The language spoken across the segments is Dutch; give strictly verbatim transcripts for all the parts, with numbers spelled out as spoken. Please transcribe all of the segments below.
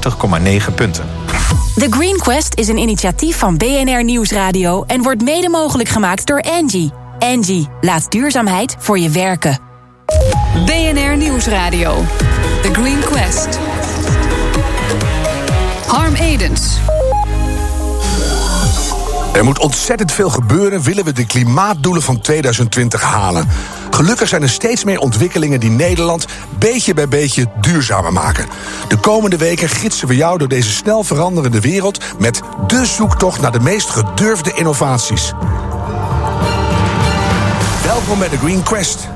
dertig komma negen punten. The Green Quest is een initiatief van B N R Nieuwsradio en wordt mede mogelijk gemaakt door Angie. Angie, laat duurzaamheid voor je werken. B N R Nieuwsradio. The Green Quest. Harm Edens. Er moet ontzettend veel gebeuren, willen we de klimaatdoelen van tweeduizend twintig halen. Gelukkig zijn er steeds meer ontwikkelingen die Nederland beetje bij beetje duurzamer maken. De komende weken gidsen we jou door deze snel veranderende wereld met de zoektocht naar de meest gedurfde innovaties. Welkom bij de Green Quest.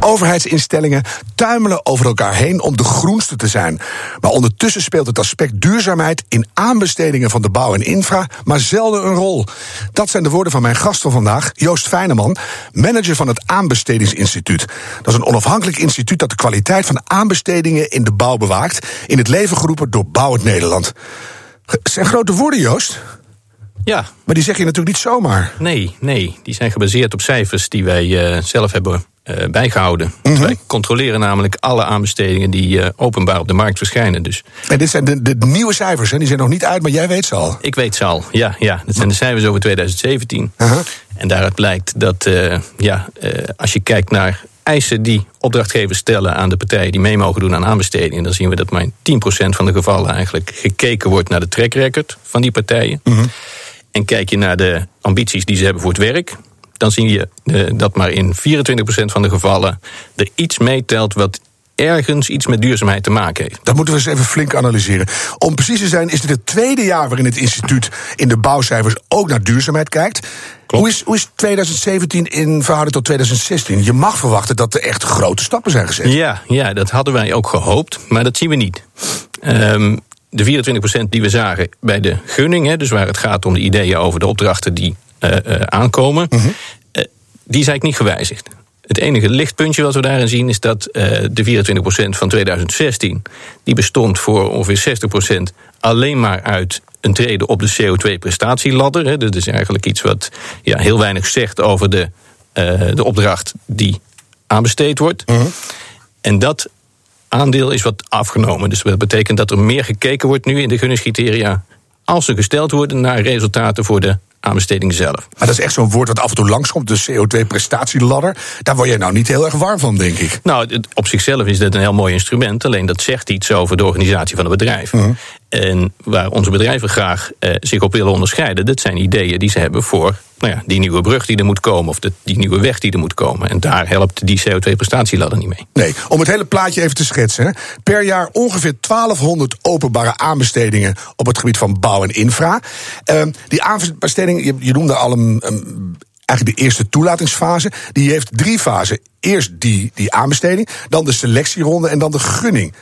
Overheidsinstellingen tuimelen over elkaar heen om de groenste te zijn. Maar ondertussen speelt het aspect duurzaamheid in aanbestedingen van de bouw en infra maar zelden een rol. Dat zijn de woorden van mijn gast van vandaag, Joost Fijneman, manager van het Aanbestedingsinstituut. Dat is een onafhankelijk instituut dat de kwaliteit van aanbestedingen in de bouw bewaakt, in het leven geroepen door Bouwend Nederland. Het zijn grote woorden, Joost. Ja. Maar die zeg je natuurlijk niet zomaar. Nee, nee, die zijn gebaseerd op cijfers die wij uh, zelf hebben Uh, bijgehouden. Mm-hmm. Wij controleren namelijk alle aanbestedingen die uh, openbaar op de markt verschijnen. Dus. En dit zijn de, de nieuwe cijfers, hè? Die zijn nog niet uit, maar jij weet ze al. Ik weet ze al, ja. ja. Dat zijn de cijfers over tweeduizend zeventien. Uh-huh. En daaruit blijkt dat uh, ja, uh, als je kijkt naar eisen die opdrachtgevers stellen aan de partijen die mee mogen doen aan aanbestedingen, dan zien we dat maar in tien procent van de gevallen eigenlijk gekeken wordt naar de track record van die partijen. Mm-hmm. En kijk je naar de ambities die ze hebben voor het werk, dan zie je uh, dat maar in vierentwintig procent van de gevallen er iets meetelt wat ergens iets met duurzaamheid te maken heeft. Dat moeten we eens even flink analyseren. Om precies te zijn is dit het tweede jaar waarin het instituut in de bouwcijfers ook naar duurzaamheid kijkt. Klopt. Hoe is, hoe is tweeduizend zeventien in verhouding tot tweeduizend zestien? Je mag verwachten dat er echt grote stappen zijn gezet. Ja, ja, dat hadden wij ook gehoopt, maar dat zien we niet. Um, de vierentwintig procent die we zagen bij de gunning, hè, dus waar het gaat om de ideeën over de opdrachten die Uh, uh, aankomen, uh-huh. uh, die is eigenlijk niet gewijzigd. Het enige lichtpuntje wat we daarin zien is dat uh, de vierentwintig procent van tweeduizend zestien... die bestond voor ongeveer zestig procent alleen maar uit een treden op de C O twee prestatieladder. Hè. Dat is eigenlijk iets wat ja, heel weinig zegt over de, uh, de opdracht die aanbesteed wordt. Uh-huh. En dat aandeel is wat afgenomen. Dus dat betekent dat er meer gekeken wordt nu in de gunningscriteria, als ze gesteld worden, naar resultaten voor de aanbesteding zelf. Maar dat is echt zo'n woord wat af en toe langskomt, de C O twee prestatieladder. Daar word je nou niet heel erg warm van, denk ik. Nou, op zichzelf is dat een heel mooi instrument, alleen dat zegt iets over de organisatie van een bedrijf. Mm-hmm. En waar onze bedrijven graag eh, zich op willen onderscheiden, dat zijn ideeën die ze hebben voor nou ja, die nieuwe brug die er moet komen, of de, die nieuwe weg die er moet komen. En daar helpt die C O twee prestatieladder niet mee. Nee, om het hele plaatje even te schetsen. Hè. Per jaar ongeveer twaalfhonderd openbare aanbestedingen op het gebied van bouw en infra. Uh, die aanbesteding, je, je noemde al een, een, eigenlijk de eerste toelatingsfase, die heeft drie fasen. Eerst die, die aanbesteding, dan de selectieronde en dan de gunning.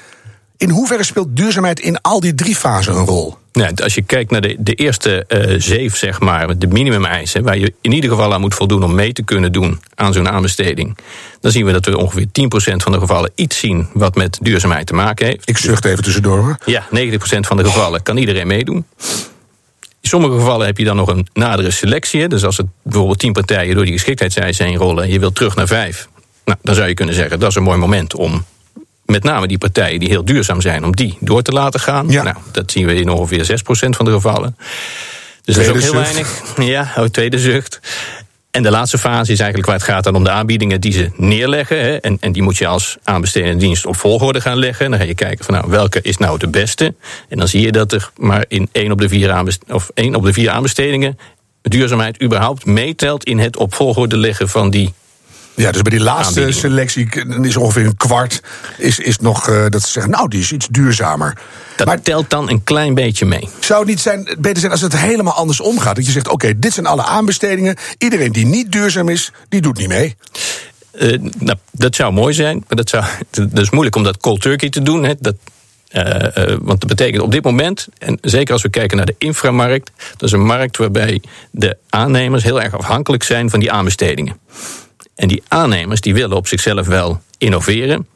In hoeverre speelt duurzaamheid in al die drie fasen een rol? Nou, als je kijkt naar de, de eerste uh, zeef, zeg maar, de minimumeisen, waar je in ieder geval aan moet voldoen om mee te kunnen doen aan zo'n aanbesteding, dan zien we dat we ongeveer tien procent van de gevallen iets zien wat met duurzaamheid te maken heeft. Ik zucht even tussendoor, hoor. Ja, negentig procent van de gevallen kan iedereen meedoen. In sommige gevallen heb je dan nog een nadere selectie. Dus als er bijvoorbeeld tien partijen door die geschiktheidseisen heen rollen en je wilt terug naar vijf, nou, dan zou je kunnen zeggen dat is een mooi moment om met name die partijen die heel duurzaam zijn, om die door te laten gaan. Ja. Nou, dat zien we in ongeveer zes procent van de gevallen. Dus tweede dat is ook heel zucht. weinig. Ja, oh, tweede zucht. En de laatste fase is eigenlijk waar het gaat dan om de aanbiedingen die ze neerleggen. Hè, en, en die moet je als aanbestedende dienst op volgorde gaan leggen. Dan ga je kijken van nou, welke is nou de beste. En dan zie je dat er maar in één op de vier, aanbest- of één op de vier aanbestedingen duurzaamheid überhaupt meetelt in het op volgorde leggen van die. Ja, dus bij die laatste aanbieding. Selectie is ongeveer een kwart is, is nog uh, dat ze zeggen, nou, die is iets duurzamer. Dat maar, telt dan een klein beetje mee. Zou het niet zijn, beter zijn als het helemaal anders omgaat? Dat je zegt, oké, okay, dit zijn alle aanbestedingen. Iedereen die niet duurzaam is, die doet niet mee. Uh, nou, dat zou mooi zijn. Maar dat, zou, dat is moeilijk om dat cold turkey te doen. Hè, dat, uh, uh, want dat betekent op dit moment, en zeker als we kijken naar de inframarkt, dat is een markt waarbij de aannemers heel erg afhankelijk zijn van die aanbestedingen. En die aannemers die willen op zichzelf wel innoveren,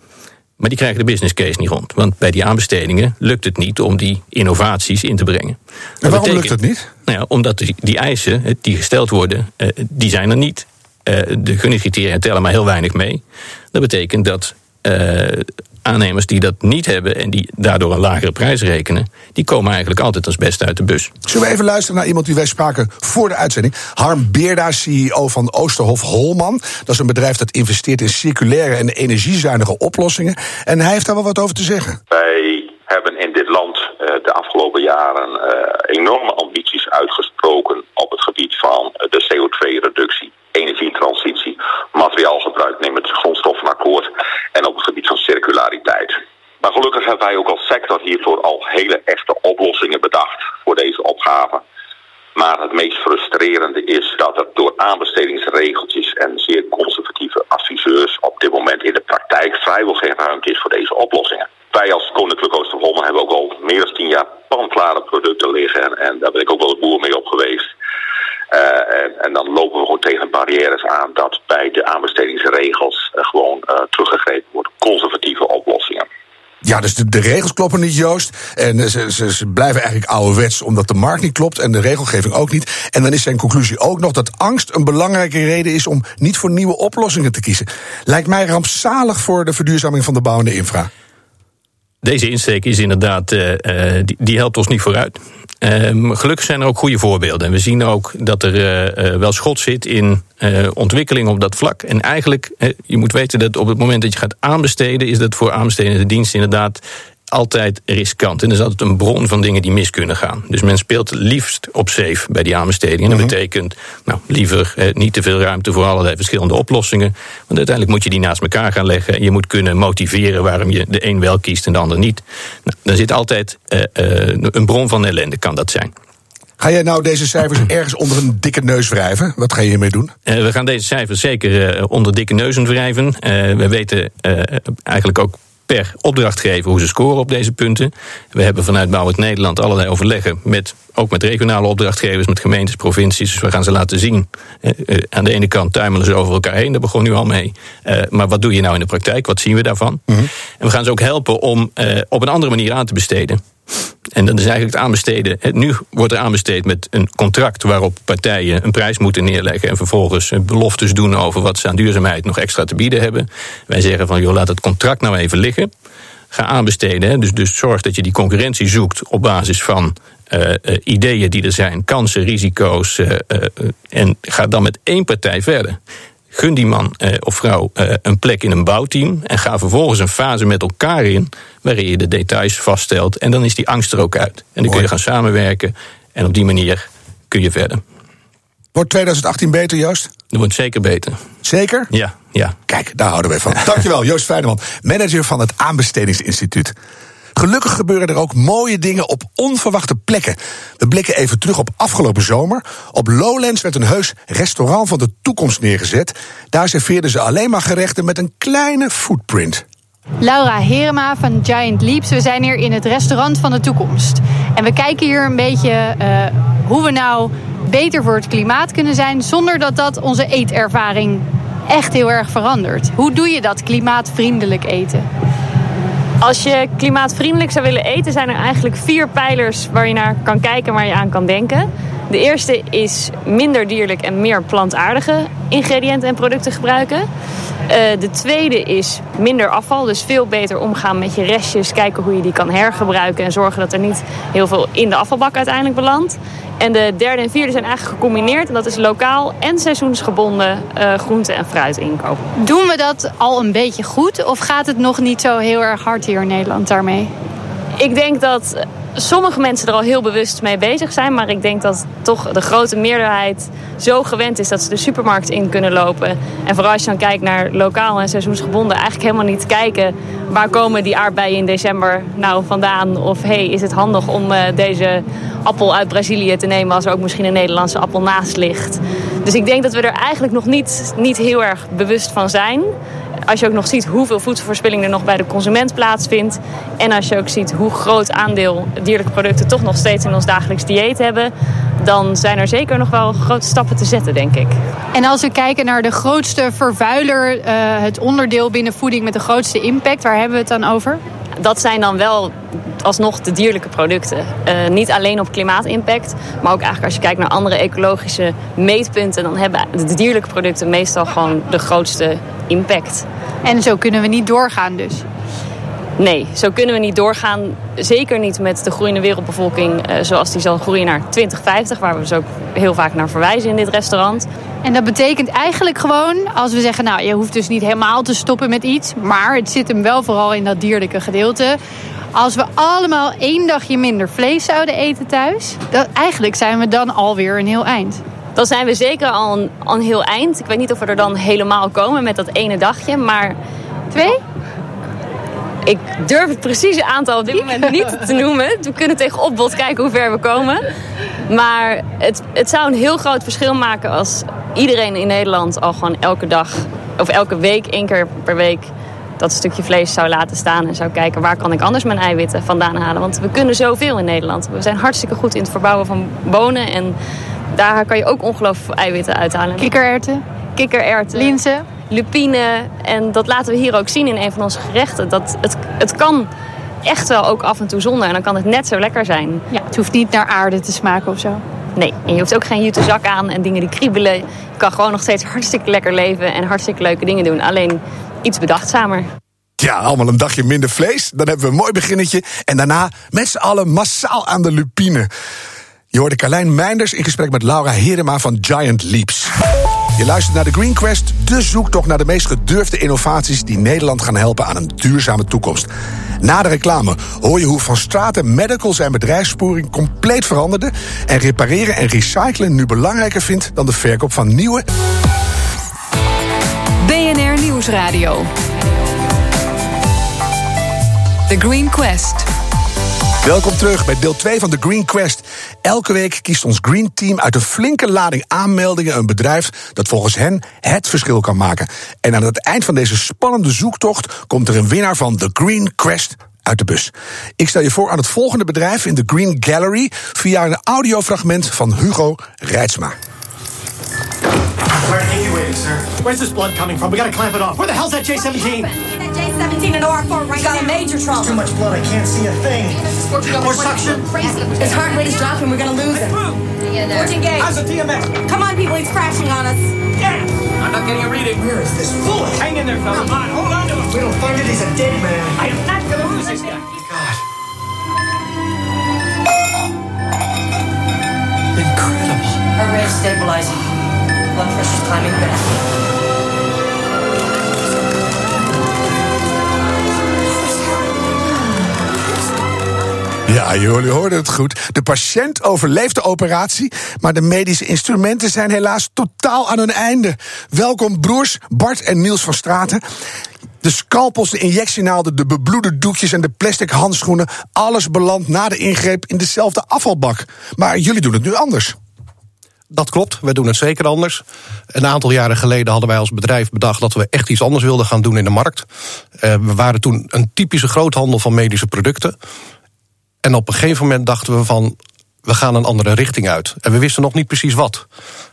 maar die krijgen de business case niet rond. Want bij die aanbestedingen lukt het niet om die innovaties in te brengen. En dat waarom betekent, lukt het niet? Nou ja, omdat die, die eisen die gesteld worden, uh, die zijn er niet. Uh, de gunningscriteria tellen maar heel weinig mee. Dat betekent dat uh, aannemers die dat niet hebben en die daardoor een lagere prijs rekenen, die komen eigenlijk altijd als beste uit de bus. Zullen we even luisteren naar iemand die wij spraken voor de uitzending? Harm Beerda, C E O van Oosterhof Holman. Dat is een bedrijf dat investeert in circulaire en energiezuinige oplossingen. En hij heeft daar wel wat over te zeggen. Wij hebben in dit land uh, de afgelopen jaren uh, enorme ambities uitgesproken op het gebied van de C O twee reductie. Energietransitie, materiaalgebruik, neem het grondstoffenakkoord en op het gebied van circulariteit. Maar gelukkig hebben wij ook als sector hiervoor al hele echte oplossingen bedacht voor deze opgave. Maar het meest frustrerende is dat er door aanbestedingsregeltjes en zeer conservatieve adviseurs op dit moment in de praktijk vrijwel geen ruimte is voor deze oplossingen. Wij als Koninklijk Oosterhof Holman hebben ook al meer dan tien jaar panklare producten liggen en daar ben ik ook wel het boer mee op geweest. Uh, en, en dan lopen we gewoon tegen barrières aan dat bij de aanbestedingsregels uh, gewoon uh, teruggegrepen wordt. Conservatieve oplossingen. Ja, dus de, de regels kloppen niet, Joost. En ze, ze, ze blijven eigenlijk ouderwets omdat de markt niet klopt en de regelgeving ook niet. En dan is zijn conclusie ook nog dat angst een belangrijke reden is om niet voor nieuwe oplossingen te kiezen. Lijkt mij rampzalig voor de verduurzaming van de bouw en de infra. Deze insteek is inderdaad, uh, die, die helpt ons niet vooruit. Um, gelukkig zijn er ook goede voorbeelden. En we zien ook dat er uh, uh, wel schot zit in uh, ontwikkeling op dat vlak. En eigenlijk, uh, je moet weten dat op het moment dat je gaat aanbesteden, is dat voor aanbestedende diensten inderdaad altijd riskant. En er is altijd een bron van dingen die mis kunnen gaan. Dus men speelt liefst op safe bij die aanbestedingen. En dat mm-hmm. betekent nou, liever eh, niet te veel ruimte voor allerlei verschillende oplossingen. Want uiteindelijk moet je die naast elkaar gaan leggen. En je moet kunnen motiveren waarom je de een wel kiest en de ander niet. Nou, daar zit altijd eh, eh, een bron van ellende, kan dat zijn. Ga jij nou deze cijfers ergens onder een dikke neus wrijven? Wat ga je hiermee doen? Uh, we gaan deze cijfers zeker uh, onder dikke neuzen wrijven. Uh, we weten uh, eigenlijk ook per opdrachtgever hoe ze scoren op deze punten. We hebben vanuit Bouwend Nederland allerlei overleggen, met, ook met regionale opdrachtgevers, met gemeentes, provincies. Dus we gaan ze laten zien. Uh, uh, aan de ene kant tuimelen ze over elkaar heen, daar begon nu al mee. Uh, maar wat doe je nou in de praktijk? Wat zien we daarvan? Mm-hmm. En we gaan ze ook helpen om uh, op een andere manier aan te besteden. En dat is eigenlijk het aanbesteden. Nu wordt er aanbesteed met een contract waarop partijen een prijs moeten neerleggen en vervolgens beloftes doen over wat ze aan duurzaamheid nog extra te bieden hebben. Wij zeggen van, joh, laat dat contract nou even liggen. Ga aanbesteden. Dus, dus zorg dat je die concurrentie zoekt op basis van uh, uh, ideeën die er zijn, kansen, risico's. Uh, uh, en ga dan met één partij verder. Gun die man eh, of vrouw eh, een plek in een bouwteam en ga vervolgens een fase met elkaar in waarin je de details vaststelt en dan is die angst er ook uit. En dan Mooi. Kun je gaan samenwerken en op die manier kun je verder. Wordt tweeduizend achttien beter, Joost? Dat wordt zeker beter. Zeker? Ja, ja. Kijk, daar houden we van. Dankjewel, Joost Fijneman, manager van het Aanbestedingsinstituut. Gelukkig gebeuren er ook mooie dingen op onverwachte plekken. We blikken even terug op afgelopen zomer. Op Lowlands werd een heus restaurant van de toekomst neergezet. Daar serveerden ze alleen maar gerechten met een kleine footprint. Laura Herema van Giant Leaps. We zijn hier in het restaurant van de toekomst. En we kijken hier een beetje uh, hoe we nou beter voor het klimaat kunnen zijn, zonder dat dat onze eetervaring echt heel erg verandert. Hoe doe je dat, klimaatvriendelijk eten? Als je klimaatvriendelijk zou willen eten, zijn er eigenlijk vier pijlers waar je naar kan kijken, waar je aan kan denken. De eerste is minder dierlijk en meer plantaardige ingrediënten en producten gebruiken. Uh, de tweede is minder afval, dus veel beter omgaan met je restjes, kijken hoe je die kan hergebruiken en zorgen dat er niet heel veel in de afvalbak uiteindelijk belandt. En de derde en vierde zijn eigenlijk gecombineerd en dat is lokaal en seizoensgebonden uh, groente- en fruitinkoop. Doen we dat al een beetje goed of gaat het nog niet zo heel erg hard hier in Nederland daarmee? Ik denk dat sommige mensen er al heel bewust mee bezig zijn, maar ik denk dat toch de grote meerderheid zo gewend is dat ze de supermarkt in kunnen lopen. En vooral als je dan kijkt naar lokaal en seizoensgebonden, eigenlijk helemaal niet kijken waar komen die aardbeien in december nou vandaan. Of hé, hey, is het handig om deze appel uit Brazilië te nemen als er ook misschien een Nederlandse appel naast ligt. Dus ik denk dat we er eigenlijk nog niet, niet heel erg bewust van zijn. Als je ook nog ziet hoeveel voedselverspilling er nog bij de consument plaatsvindt. En als je ook ziet hoe groot aandeel dierlijke producten toch nog steeds in ons dagelijks dieet hebben. Dan zijn er zeker nog wel grote stappen te zetten, denk ik. En als we kijken naar de grootste vervuiler, uh, het onderdeel binnen voeding met de grootste impact, waar hebben we het dan over? Dat zijn dan wel alsnog de dierlijke producten. Uh, niet alleen op klimaatimpact, maar ook eigenlijk als je kijkt naar andere ecologische meetpunten, dan hebben de dierlijke producten meestal gewoon de grootste impact. En zo kunnen we niet doorgaan dus? nee, zo kunnen we niet doorgaan. Zeker niet met de groeiende wereldbevolking uh, zoals die zal groeien naar twintig vijftig... waar we dus ook heel vaak naar verwijzen in dit restaurant. En dat betekent eigenlijk gewoon, als we zeggen, nou, je hoeft dus niet helemaal te stoppen met iets, maar het zit hem wel vooral in dat dierlijke gedeelte. Als we allemaal één dagje minder vlees zouden eten thuis, dat, eigenlijk zijn we dan alweer een heel eind. Dan zijn we zeker al een, al een heel eind. Ik weet niet of we er dan helemaal komen met dat ene dagje, maar... Twee? Ik durf het precieze aantal op dit moment niet te noemen. We kunnen tegen opbod kijken hoe ver we komen. Maar het, het zou een heel groot verschil maken als iedereen in Nederland al gewoon elke dag, of elke week, één keer per week, dat stukje vlees zou laten staan en zou kijken, waar kan ik anders mijn eiwitten vandaan halen? Want we kunnen zoveel in Nederland. We zijn hartstikke goed in het verbouwen van bonen en daar kan je ook ongelooflijk veel eiwitten uithalen. Kikkererwten. Kikkererwten. Linzen. Lupine. En dat laten we hier ook zien in een van onze gerechten. Dat het, het kan echt wel ook af en toe zonder. En dan kan het net zo lekker zijn. Ja, het hoeft niet naar aarde te smaken of zo. Nee, en je hoeft ook geen jute zak aan en dingen die kriebelen. Je kan gewoon nog steeds hartstikke lekker leven en hartstikke leuke dingen doen. Alleen iets bedachtzamer. Ja, allemaal een dagje minder vlees. Dan hebben we een mooi beginnetje. En daarna met z'n allen massaal aan de lupine. Je hoorde Karlijn Meinders in gesprek met Laura Herema van Giant Leaps. Je luistert naar The Green Quest, de zoektocht naar de meest gedurfde innovaties die Nederland gaan helpen aan een duurzame toekomst. Na de reclame hoor je hoe Van Straten Medical zijn bedrijfsvoering compleet veranderde en repareren en recyclen nu belangrijker vindt dan de verkoop van nieuwe. B N R Nieuwsradio. The Green Quest. Welkom terug bij deel twee van The Green Quest. Elke week kiest ons Green Team uit een flinke lading aanmeldingen een bedrijf dat volgens hen het verschil kan maken. En aan het eind van deze spannende zoektocht komt er een winnaar van The Green Quest uit de bus. Ik stel je voor aan het volgende bedrijf in de Green Gallery via een audiofragment van Hugo Rijtsma. Where are you waiting, sir? Where's this blood coming from? We gotta clamp it off. Where the hell's that J seventeen? That J seventeen and O R four right now. Got a major trouble. Too much blood. I can't see a thing. More suction. His heart rate is dropping. We're gonna lose him. Let's engage. How's the D M X? Come on, people. He's crashing on us. Yeah. I'm not getting a reading. Where is this bullet? Hang in there, fella. Come on. Hold on to him. We don't find it. He's a dead man. I am not gonna lose this guy. God. Incredible. Heart rate is stabilizing. Blood pressure's climbing back. Ja, jullie hoorden het goed. De patiënt overleeft de operatie, maar de medische instrumenten zijn helaas totaal aan hun einde. Welkom broers Bart en Niels van Straten. De scalpels, de injectienaalden, de bebloede doekjes en de plastic handschoenen. Alles belandt na de ingreep in dezelfde afvalbak. Maar jullie doen het nu anders. Dat klopt, we doen het zeker anders. Een aantal jaren geleden hadden wij als bedrijf bedacht dat we echt iets anders wilden gaan doen in de markt. Uh, we waren toen een typische groothandel van medische producten. En op een gegeven moment dachten we van, we gaan een andere richting uit. En we wisten nog niet precies wat.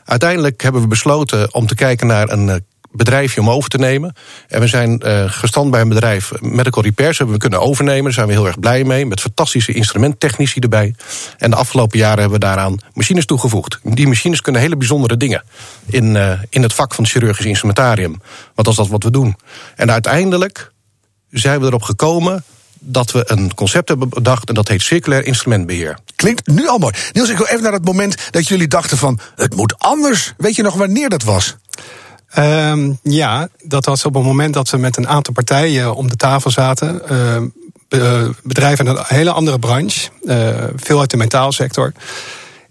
Uiteindelijk hebben we besloten om te kijken naar een bedrijfje om over te nemen. En we zijn uh, gestand bij een bedrijf, Medical Repairs, hebben we kunnen overnemen. Daar zijn we heel erg blij mee, met fantastische instrumenttechnici erbij. En de afgelopen jaren hebben we daaraan machines toegevoegd. Die machines kunnen hele bijzondere dingen in, uh, in het vak van het chirurgisch instrumentarium. Want dat is dat wat we doen. En uiteindelijk zijn we erop gekomen dat we een concept hebben bedacht en dat heet circulair instrumentbeheer. Klinkt nu al mooi. Niels, ik wil even naar het moment dat jullie dachten van, het moet anders. Weet je nog wanneer dat was? Um, ja, dat was op het moment dat we met een aantal partijen om de tafel zaten. Uh, be- bedrijven uit een hele andere branche. Uh, veel uit de metaalsector.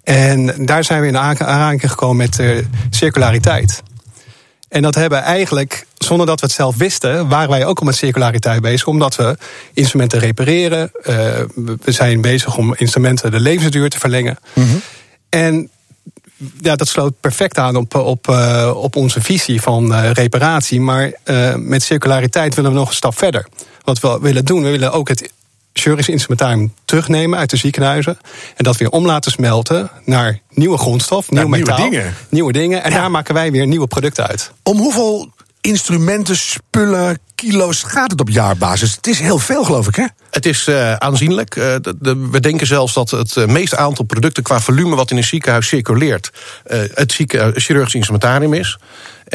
En daar zijn we in aanraking gekomen met uh, circulariteit. En dat hebben we eigenlijk, zonder dat we het zelf wisten, waren wij ook al met circulariteit bezig. Omdat we instrumenten repareren. Uh, we zijn bezig om instrumenten de levensduur te verlengen. Mm-hmm. En ja, dat sloot perfect aan op, op, uh, op onze visie van uh, reparatie. Maar uh, met circulariteit willen we nog een stap verder. Wat we willen doen, we willen ook het chirurgisch instrumentarium terugnemen uit de ziekenhuizen. En dat weer om laten smelten naar nieuwe grondstof, naar nieuw metaal. Nieuwe dingen. Nieuwe dingen. En ja, daar maken wij weer nieuwe producten uit. Om hoeveel instrumenten, spullen, kilo's gaat het op jaarbasis? Het is heel veel, geloof ik, hè? Het is uh, aanzienlijk. Uh, de, de, we denken zelfs dat het uh, meeste aantal producten qua volume wat in een ziekenhuis circuleert, Uh, het zieke, uh, chirurgisch instrumentarium is.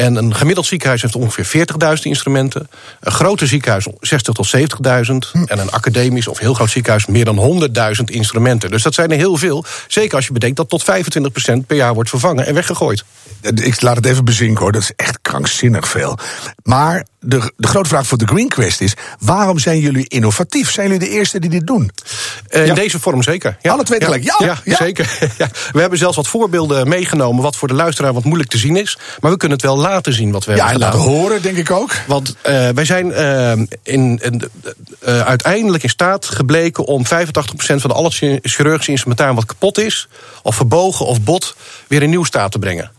En een gemiddeld ziekenhuis heeft ongeveer veertigduizend instrumenten. Een grote ziekenhuis zestig tot zeventigduizend. Hm. En een academisch of heel groot ziekenhuis meer dan honderdduizend instrumenten. Dus dat zijn er heel veel. Zeker als je bedenkt dat tot vijfentwintig procent per jaar wordt vervangen en weggegooid. Ik laat het even bezinken hoor, dat is echt krankzinnig veel. Maar de, de grote vraag voor de Green Quest is, waarom zijn jullie innovatief? Zijn jullie de eerste die dit doen? Uh, in ja. deze vorm zeker. Ja. Alle twee tegelijk, ja! ja, ja, ja. Zeker. Ja. We hebben zelfs wat voorbeelden meegenomen, wat voor de luisteraar wat moeilijk te zien is. Maar we kunnen het wel laten zien wat we ja, hebben gedaan. Ja, en laten horen, denk ik ook. Want uh, wij zijn uh, in, in, uh, uiteindelijk in staat gebleken om vijfentachtig procent van alle chirurgische instrumentaar wat kapot is, of verbogen of bot, weer in nieuw staat te brengen.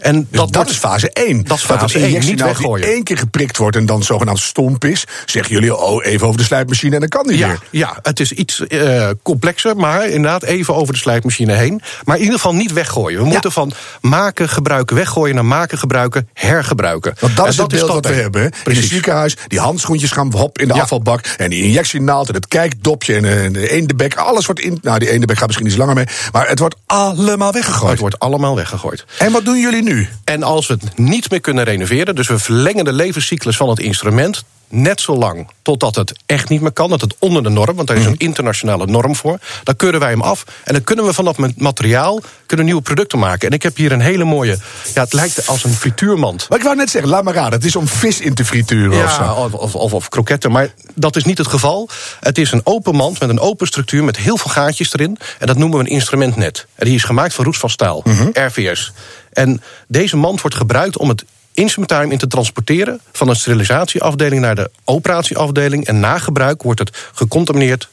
En dat, dus dat, dat is fase één. Dat is fase één, niet nou weggooien. Als één keer geprikt wordt en dan zogenaamd stomp is, zeggen jullie, oh, even over de slijpmachine en dan kan die ja, weer. Ja, het is iets uh, complexer, maar inderdaad even over de slijpmachine heen. Maar in ieder geval niet weggooien. We ja. moeten van maken, gebruiken, weggooien naar maken, gebruiken, hergebruiken. Want dat en is dat het beeld dat we hebben. Precies. In het ziekenhuis, die handschoentjes gaan hop in de ja. afvalbak en die injectienaald en het kijkdopje en, en de eendebek, alles wordt in. Nou, die eendebek gaat misschien iets langer mee, maar het wordt allemaal weggegooid. Het wordt allemaal weggegooid. En wat doen jullie nu? En als we het niet meer kunnen renoveren, dus we verlengen de levenscyclus van het instrument net zo lang totdat het echt niet meer kan, dat het onder de norm, want daar is een internationale norm voor, dan keuren wij hem af en dan kunnen we van dat materiaal kunnen nieuwe producten maken. En ik heb hier een hele mooie, ja, het lijkt als een frituurmand. Maar ik wou net zeggen, laat maar raden, het is om vis in te frituren ja, of zo. Of, of, of kroketten, maar dat is niet het geval. Het is een open mand met een open structuur met heel veel gaatjes erin en dat noemen we een instrumentnet. En die is gemaakt van roestvast staal, mm-hmm. R V S. En deze mand wordt gebruikt om het instrumentarium in te transporteren van een sterilisatieafdeling naar de operatieafdeling. En na gebruik wordt het gecontamineerd,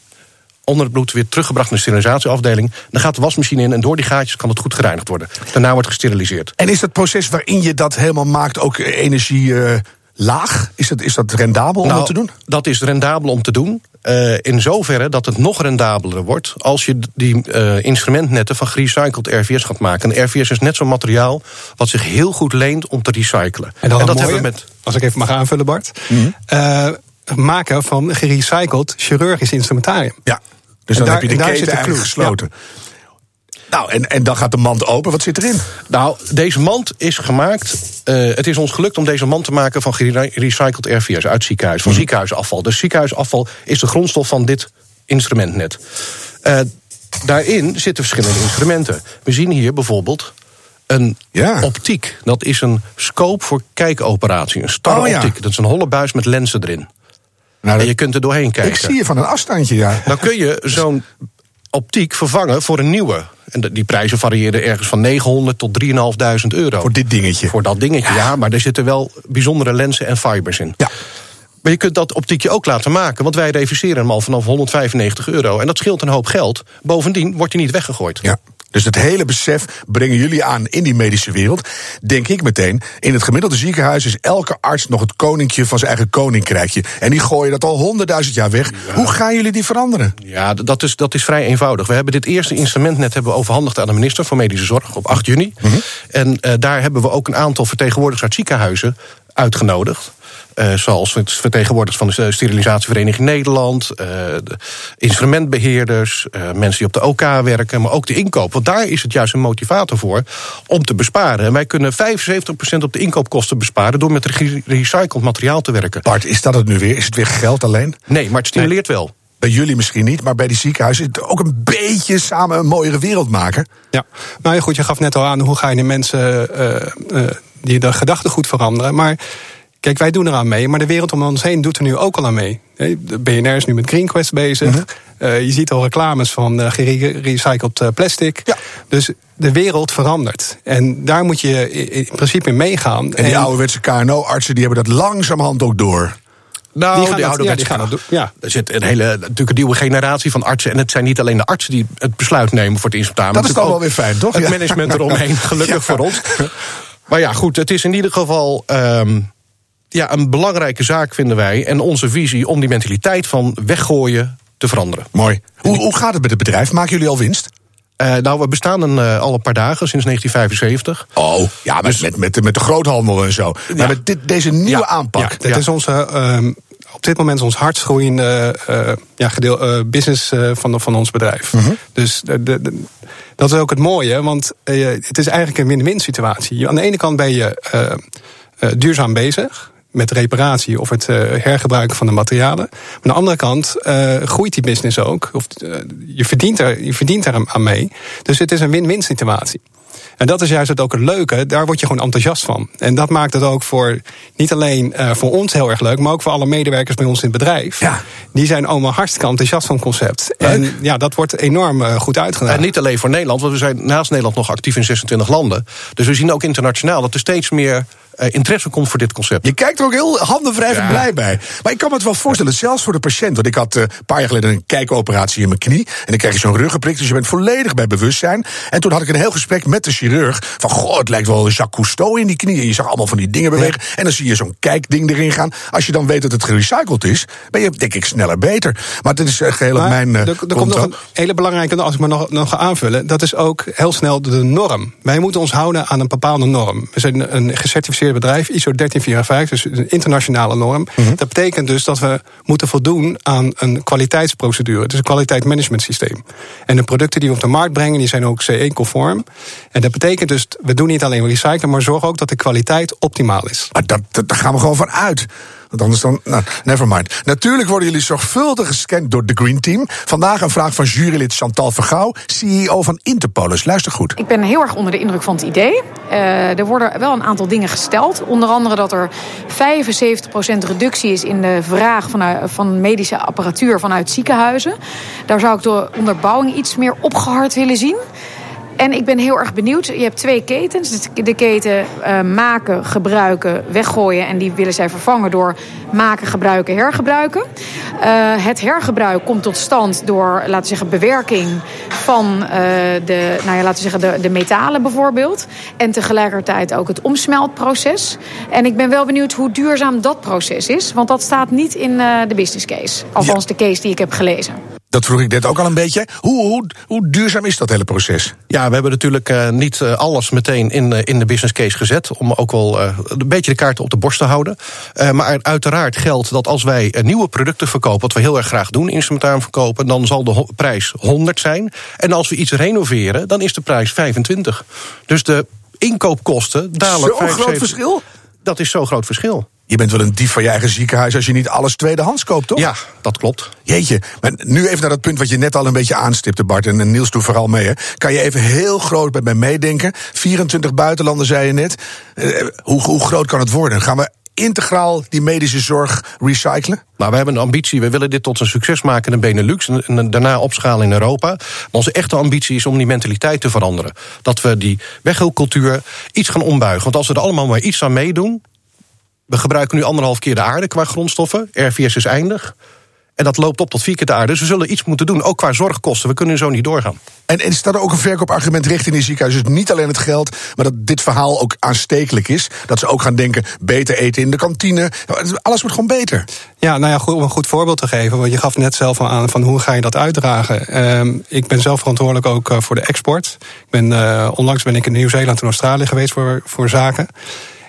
onder het bloed weer teruggebracht naar de sterilisatieafdeling. Dan gaat de wasmachine in en door die gaatjes kan het goed gereinigd worden. Daarna wordt gesteriliseerd. En is dat proces waarin je dat helemaal maakt ook energie uh, laag? Is dat, is dat rendabel om nou, dat te doen? Dat is rendabel om te doen. Uh, in zoverre dat het nog rendabeler wordt als je die uh, instrumentnetten van gerecycled R V S gaat maken. En R V S is net zo'n materiaal wat zich heel goed leent om te recyclen. En, en dat mooie, hebben we met. Als ik even mag aanvullen, Bart. Mm-hmm. Uh, maken van gerecycled chirurgisch instrumentarium. Ja, dus en dan daar, heb je de keten zit eigenlijk gesloten. Ja. Nou, en, en dan gaat de mand open. Wat zit erin? Nou, deze mand is gemaakt. Uh, het is ons gelukt om deze mand te maken van gerecycled R V S uit ziekenhuis. Van mm. ziekenhuisafval. Dus ziekenhuisafval is de grondstof van dit instrumentnet. Uh, daarin zitten verschillende instrumenten. We zien hier bijvoorbeeld een ja. optiek. Dat is een scope voor kijkoperatie. Een staroptiek. Oh, ja. Dat is een holle buis met lenzen erin. Nou, en je kunt er doorheen kijken. Ik zie je van een afstandje, ja. Dan kun je zo'n optiek vervangen voor een nieuwe. En die prijzen varieerden ergens van negenhonderd tot drieduizend vijfhonderd euro. Voor dit dingetje? Voor dat dingetje, ja. ja. Maar er zitten wel bijzondere lenzen en fibers in. Ja. Maar je kunt dat optiekje ook laten maken. Want wij reviseren hem al vanaf honderdvijfennegentig euro. En dat scheelt een hoop geld. Bovendien wordt hij niet weggegooid. Ja. Dus het hele besef brengen jullie aan in die medische wereld. Denk ik meteen, in het gemiddelde ziekenhuis is elke arts nog het koninkje van zijn eigen koninkrijkje. En die gooien dat al honderdduizend jaar weg. Ja. Hoe gaan jullie die veranderen? Ja, dat is, dat is vrij eenvoudig. We hebben dit eerste instrument net hebben we overhandigd aan de minister van Medische Zorg op acht juni. Mm-hmm. En uh, daar hebben we ook een aantal vertegenwoordigers uit ziekenhuizen uitgenodigd. Uh, zoals vertegenwoordigers van de Sterilisatievereniging Nederland, uh, de instrumentbeheerders, uh, mensen die op de O K werken, maar ook de inkoop. Want daar is het juist een motivator voor om te besparen. En wij kunnen vijfenzeventig procent op de inkoopkosten besparen door met recycled materiaal te werken. Bart, is dat het nu weer? Is het weer geld alleen? Nee, maar het stimuleert wel. Bij jullie misschien niet, maar bij die ziekenhuizen ook een beetje samen een mooiere wereld maken. Ja, nou ja, goed, je gaf net al aan hoe ga je de mensen uh, uh, die de gedachtegoed veranderen, maar kijk, wij doen eraan mee, maar de wereld om ons heen doet er nu ook al aan mee. De B N R is nu met Green Quest bezig. Mm-hmm. Uh, je ziet al reclames van uh, gerecycled uh, plastic. Ja. Dus de wereld verandert. En daar moet je in principe in meegaan. En die en ouderwetse K N O-artsen die hebben dat langzamerhand ook door. Nou, die gaan, die dat, ja, die gaan dat doen. Ja. Er zit een hele, natuurlijk een nieuwe generatie van artsen. En het zijn niet alleen de artsen die het besluit nemen voor het instrumentaar. Dat is toch wel weer fijn, toch? Het ja. management eromheen, gelukkig ja. voor ons. Maar ja, goed, het is in ieder geval Um, ja, een belangrijke zaak vinden wij en onze visie om die mentaliteit van weggooien te veranderen. Mooi. Hoe, hoe gaat het met het bedrijf? Maken jullie al winst? Uh, nou, we bestaan een, uh, al een paar dagen, sinds negentien vijfenzeventig. Oh, ja, maar dus, met, met, met de groothandel en zo. Ja. Maar met dit, deze nieuwe ja, aanpak. Ja, dit ja. is onze, uh, op dit moment ons hardst groeiende uh, ja, gedeel, uh, business uh, van, van ons bedrijf. Uh-huh. Dus de, de, de, dat is ook het mooie, want uh, het is eigenlijk een win-win situatie. Aan de ene kant ben je Uh, uh, duurzaam bezig met reparatie of het uh, hergebruiken van de materialen. Maar aan de andere kant uh, groeit die business ook. Of, uh, je verdient er, je verdient er aan mee. Dus het is een win-win situatie. En dat is juist het ook het leuke. Daar word je gewoon enthousiast van. En dat maakt het ook voor niet alleen uh, voor ons heel erg leuk, maar ook voor alle medewerkers bij ons in het bedrijf. Ja. Die zijn allemaal hartstikke enthousiast van het concept. Leuk. En ja, dat wordt enorm uh, goed uitgedaan. En niet alleen voor Nederland, want we zijn naast Nederland nog actief in zesentwintig landen. Dus we zien ook internationaal dat er steeds meer Uh, interesse komt voor dit concept. Je kijkt er ook heel handenwrijvend ja. blij bij. Maar ik kan me het wel voorstellen, zelfs voor de patiënt. Want ik had uh, een paar jaar geleden een kijkoperatie in mijn knie. En dan krijg je zo'n ruggenprik, dus je bent volledig bij bewustzijn. En toen had ik een heel gesprek met de chirurg. Van, goh, het lijkt wel Jacques Cousteau in die knieën. Je zag allemaal van die dingen bewegen. Ja. En dan zie je zo'n kijkding erin gaan. Als je dan weet dat het gerecycled is, ben je, denk ik, sneller beter. Maar dat is echt heel mijn uh, Er, er komt nog een hele belangrijke, als ik maar nog, nog ga aanvullen. Dat is ook heel snel de norm. Wij moeten ons houden aan een bepaalde norm. We zijn een gecertificeerd bedrijf, I S O dertien vierenvijftig, dus een internationale norm. Mm-hmm. Dat betekent dus dat we moeten voldoen aan een kwaliteitsprocedure. Dus een kwaliteitsmanagementsysteem. En de producten die we op de markt brengen, die zijn ook C E-conform. En dat betekent dus, we doen niet alleen recyclen, maar zorgen ook dat de kwaliteit optimaal is. Maar dat, dat, daar gaan we gewoon van uit. Want anders dan, nou, never mind. Natuurlijk worden jullie zorgvuldig gescand door de Green Team. Vandaag een vraag van jurylid Chantal Vergouw, C E O van Interpolis. Luister goed. Ik ben heel erg onder de indruk van het idee. Uh, er worden wel een aantal dingen gesteld. Onder andere dat er vijfenzeventig procent reductie is in de vraag van, uh, van medische apparatuur vanuit ziekenhuizen. Daar zou ik de onderbouwing iets meer opgehard willen zien. En ik ben heel erg benieuwd. Je hebt twee ketens. De keten uh, maken, gebruiken, weggooien. En die willen zij vervangen door maken, gebruiken, hergebruiken. Uh, het hergebruik komt tot stand door, laten we zeggen, bewerking van uh, de, nou ja, laten we zeggen, de, de metalen bijvoorbeeld. En tegelijkertijd ook het omsmeltproces. En ik ben wel benieuwd hoe duurzaam dat proces is. Want dat staat niet in uh, de business case. Althans ja. de case die ik heb gelezen. Dat vroeg ik net ook al een beetje. Hoe, hoe, hoe duurzaam is dat hele proces? Ja, we hebben natuurlijk uh, niet alles meteen in, uh, in de business case gezet. Om ook wel uh, een beetje de kaarten op de borst te houden. Uh, maar uiteraard geldt dat als wij nieuwe producten verkopen, wat we heel erg graag doen, instrumentarium verkopen, dan zal de ho- prijs honderd zijn. En als we iets renoveren, dan is de prijs vijfentwintig. Dus de inkoopkosten dalen. Zo'n groot verschil? Dat is zo'n groot verschil. Je bent wel een dief van je eigen ziekenhuis als je niet alles tweedehands koopt, toch? Ja, dat klopt. Jeetje, maar nu even naar dat punt wat je net al een beetje aanstipte, Bart. En Niels, doe vooral mee, hè. Kan je even heel groot met mij meedenken? vierentwintig buitenlanden, zei je net. Uh, hoe, hoe groot kan het worden? Gaan we integraal die medische zorg recyclen? Nou, we hebben een ambitie. We willen dit tot een succes maken in de Benelux en daarna opschalen in Europa. Maar onze echte ambitie is om die mentaliteit te veranderen. Dat we die weggooi-cultuur iets gaan ombuigen. Want als we er allemaal maar iets aan meedoen, we gebruiken nu anderhalf keer de aarde qua grondstoffen. R V S is eindig. En dat loopt op tot vier keer de aarde. Dus we zullen iets moeten doen, ook qua zorgkosten. We kunnen zo niet doorgaan. En, en staat er ook een verkoopargument richting die ziekenhuizen? Dus niet alleen het geld, maar dat dit verhaal ook aanstekelijk is. Dat ze ook gaan denken, beter eten in de kantine. Alles wordt gewoon beter. Ja, nou ja, goed, om een goed voorbeeld te geven. Want je gaf net zelf al aan van hoe ga je dat uitdragen. Um, ik ben zelf verantwoordelijk ook uh, voor de export. Ik ben, uh, onlangs ben ik in Nieuw-Zeeland en Australië geweest voor, voor zaken.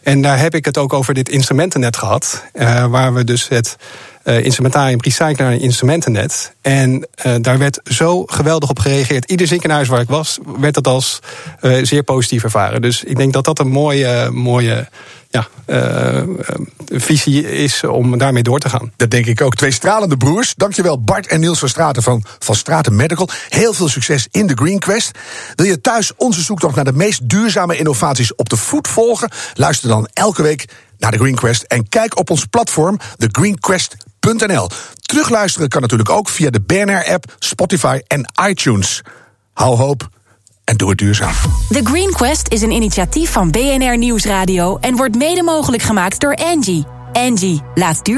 En daar heb ik het ook over dit instrumentennet gehad. Uh, waar we dus het uh, instrumentarium recyclen naar een instrumentennet. En uh, daar werd zo geweldig op gereageerd. Ieder ziekenhuis waar ik was, werd dat als uh, zeer positief ervaren. Dus ik denk dat dat een mooie, mooie ja, uh, visie is om daarmee door te gaan. Dat denk ik ook. Twee stralende broers. Dankjewel Bart en Niels van Straten van Van Straten Medical. Heel veel succes in de Green Quest. Wil je thuis onze zoektocht naar de meest duurzame innovaties op de voet volgen? Luister dan elke week naar de Green Quest en kijk op ons platform the green quest dot n l. Terugluisteren kan natuurlijk ook via de B N R-app, Spotify en iTunes. Hou hoop en doe het duurzaam. The Green Quest is een initiatief van B N R Nieuwsradio en wordt mede mogelijk gemaakt door Angie. Angie, laat duurzaam.